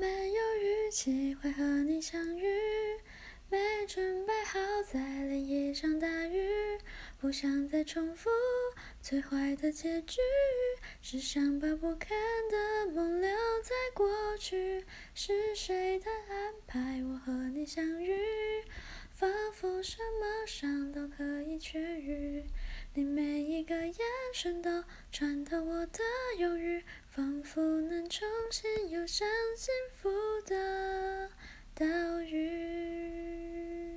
没有预期会和你相遇，没准备好再淋一场大雨，不想再重复最坏的结局，只想把不堪的梦留在过去。是谁的安排我和你相遇，仿佛什么伤都可以痊愈，你每一个眼神都穿透我的忧郁，仿佛能重新游上幸福的岛屿。